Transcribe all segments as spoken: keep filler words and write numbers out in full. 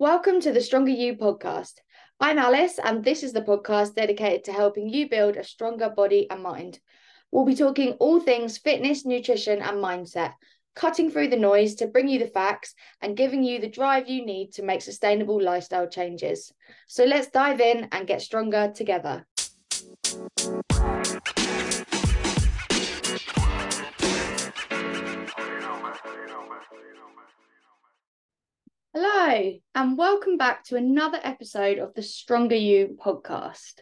Welcome to the Stronger You podcast. I'm Alice, and this is the podcast dedicated to helping you build a stronger body and mind. We'll be talking all things fitness, nutrition, and mindset, cutting through the noise to bring you the facts and giving you the drive you need to make sustainable lifestyle changes. So let's dive in and get stronger together. Hello, and welcome back to another episode of the Stronger You podcast.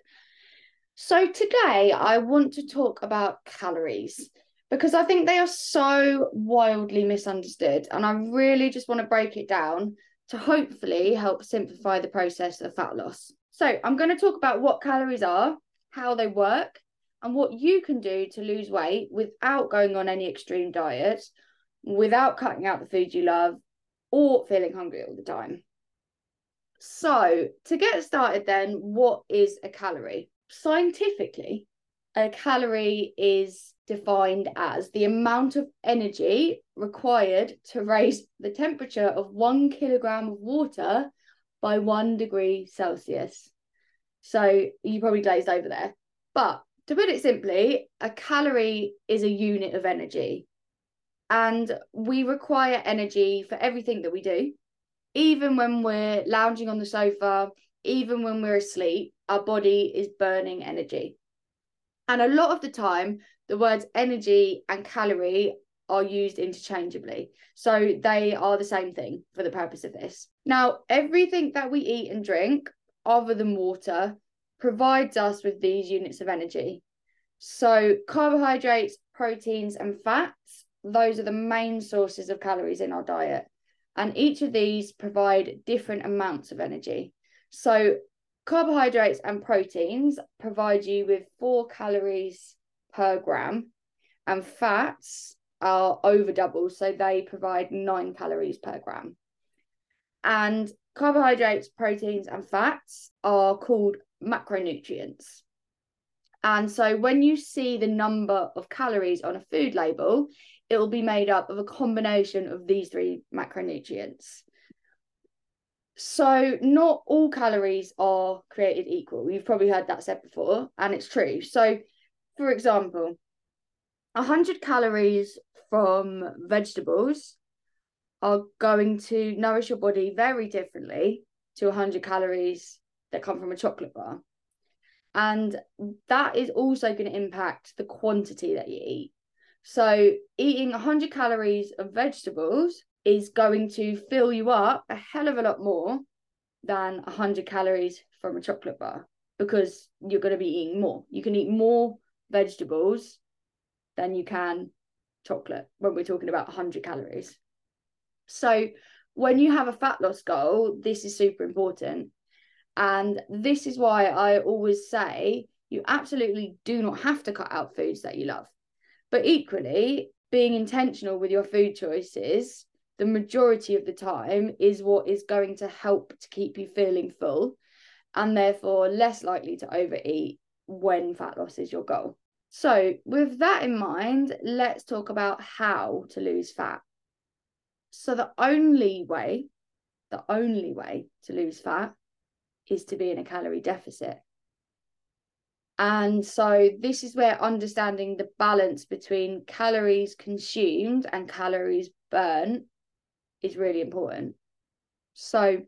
So today I want to talk about calories because I think they are so wildly misunderstood, and I really just want to break it down to hopefully help simplify the process of fat loss. So I'm going to talk about what calories are, how they work, and what you can do to lose weight without going on any extreme diet, without cutting out the food you love, or feeling hungry all the time. So to get started then, what is a calorie? Scientifically, a calorie is defined as the amount of energy required to raise the temperature of one kilogram of water by one degree Celsius. So you probably glazed over there. But to put it simply, a calorie is a unit of energy. And we require energy for everything that we do. Even when we're lounging on the sofa, even when we're asleep, our body is burning energy. And a lot of the time, the words energy and calorie are used interchangeably. So they are the same thing for the purpose of this. Now, everything that we eat and drink, other than water, provides us with these units of energy. So carbohydrates, proteins, and fats, those are the main sources of calories in our diet. And each of these provide different amounts of energy. So carbohydrates and proteins provide you with four calories per gram, and fats are over double, so they provide nine calories per gram. And carbohydrates, proteins, and fats are called macronutrients. And so when you see the number of calories on a food label, it will be made up of a combination of these three macronutrients. So not all calories are created equal. You've probably heard that said before, and it's true. So, for example, one hundred calories from vegetables are going to nourish your body very differently to one hundred calories that come from a chocolate bar. And that is also going to impact the quantity that you eat. So eating one hundred calories of vegetables is going to fill you up a hell of a lot more than one hundred calories from a chocolate bar, because you're going to be eating more. You can eat more vegetables than you can chocolate when we're talking about one hundred calories. So when you have a fat loss goal, this is super important. And this is why I always say you absolutely do not have to cut out foods that you love. But equally, being intentional with your food choices the majority of the time is what is going to help to keep you feeling full, and therefore less likely to overeat when fat loss is your goal. So with that in mind, let's talk about how to lose fat. So the only way, the only way to lose fat is to be in a calorie deficit. And so this is where understanding the balance between calories consumed and calories burnt is really important. So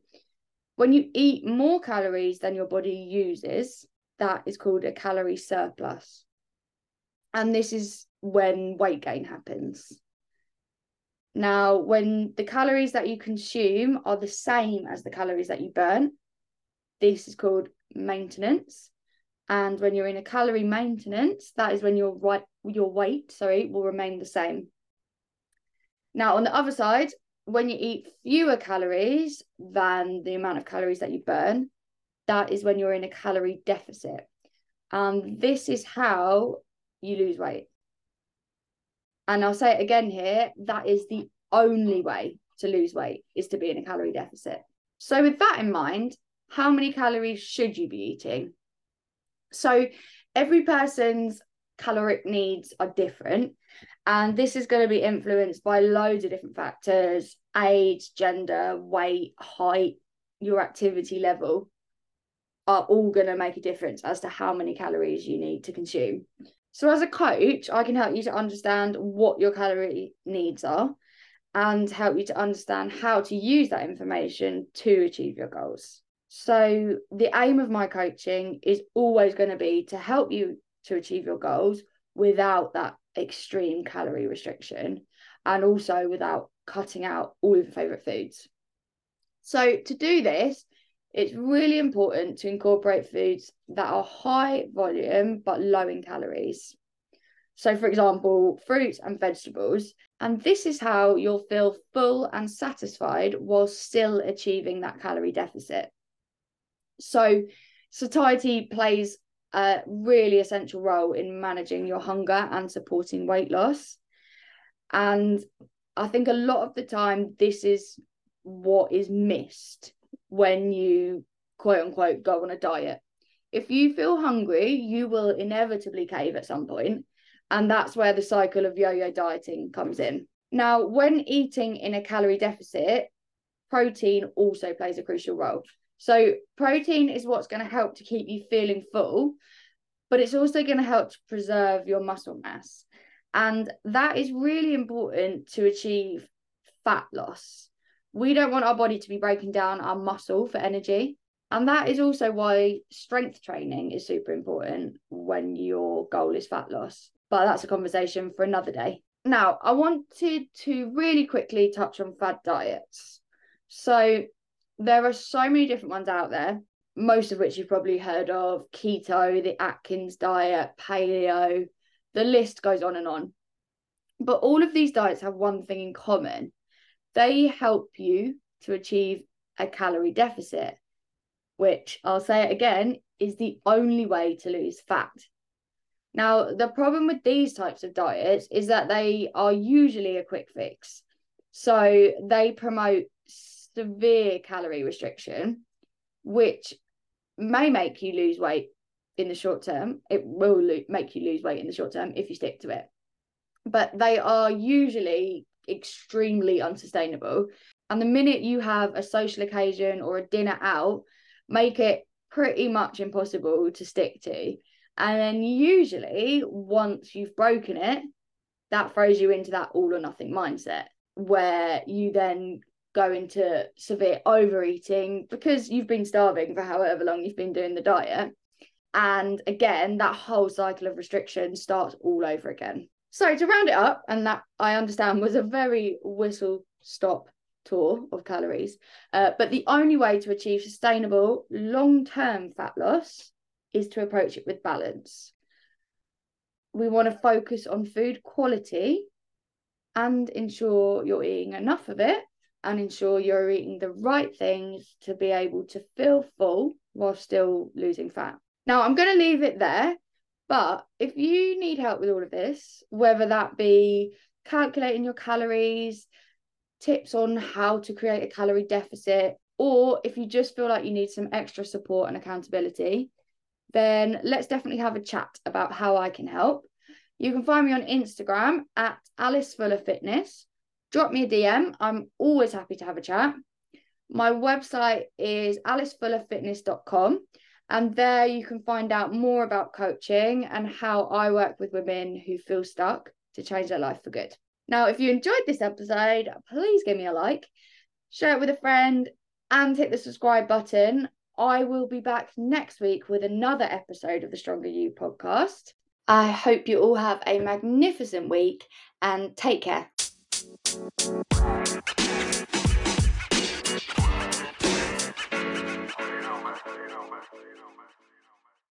when you eat more calories than your body uses, that is called a calorie surplus. And this is when weight gain happens. Now, when the calories that you consume are the same as the calories that you burn, this is called maintenance. And when you're in a calorie maintenance, that is when your right, your weight, sorry, will remain the same. Now, on the other side, when you eat fewer calories than the amount of calories that you burn, that is when you're in a calorie deficit. Um, this is how you lose weight. And I'll say it again here, that is the only way to lose weight, is to be in a calorie deficit. So with that in mind, how many calories should you be eating? So every person's caloric needs are different, and this is going to be influenced by loads of different factors: age, gender, weight, height, your activity level are all going to make a difference as to how many calories you need to consume. So as a coach, I can help you to understand what your calorie needs are and help you to understand how to use that information to achieve your goals. So the aim of my coaching is always going to be to help you to achieve your goals without that extreme calorie restriction, and also without cutting out all of your favourite foods. So to do this, it's really important to incorporate foods that are high volume but low in calories. So for example, fruits and vegetables. And this is how you'll feel full and satisfied while still achieving that calorie deficit. So satiety plays a really essential role in managing your hunger and supporting weight loss. And I think a lot of the time, this is what is missed when you, quote unquote, go on a diet. If you feel hungry, you will inevitably cave at some point, and that's where the cycle of yo-yo dieting comes in. Now, when eating in a calorie deficit, protein also plays a crucial role. So protein is what's going to help to keep you feeling full, but it's also going to help to preserve your muscle mass. And that is really important to achieve fat loss. We don't want our body to be breaking down our muscle for energy. And that is also why strength training is super important when your goal is fat loss. But that's a conversation for another day. Now, I wanted to really quickly touch on fad diets. So there are so many different ones out there, most of which you've probably heard of: keto, the Atkins diet, paleo. The list goes on and on. But all of these diets have one thing in common. They help you to achieve a calorie deficit, which, I'll say it again, is the only way to lose fat. Now, the problem with these types of diets is that they are usually a quick fix. So they promote severe calorie restriction, which may make you lose weight in the short term. It will lo- make you lose weight in the short term if you stick to it. But they are usually extremely unsustainable. And the minute you have a social occasion or a dinner out, make it pretty much impossible to stick to. And then usually once you've broken it, that throws you into that all or nothing mindset, where you then go into severe overeating because you've been starving for however long you've been doing the diet. And again, that whole cycle of restriction starts all over again. So to round it up, and that, I understand, was a very whistle-stop tour of calories, uh, but the only way to achieve sustainable long-term fat loss is to approach it with balance. We want to focus on food quality and ensure you're eating enough of it, and ensure you're eating the right things to be able to feel full while still losing fat. Now, I'm going to leave it there, but if you need help with all of this, whether that be calculating your calories, tips on how to create a calorie deficit, or if you just feel like you need some extra support and accountability, then let's definitely have a chat about how I can help. You can find me on Instagram at Alice Fuller Fitness. Drop me a D M. I'm always happy to have a chat. My website is alice fuller fitness dot com. And there you can find out more about coaching and how I work with women who feel stuck to change their life for good. Now, if you enjoyed this episode, please give me a like, share it with a friend, and hit the subscribe button. I will be back next week with another episode of the Stronger You podcast. I hope you all have a magnificent week, and take care.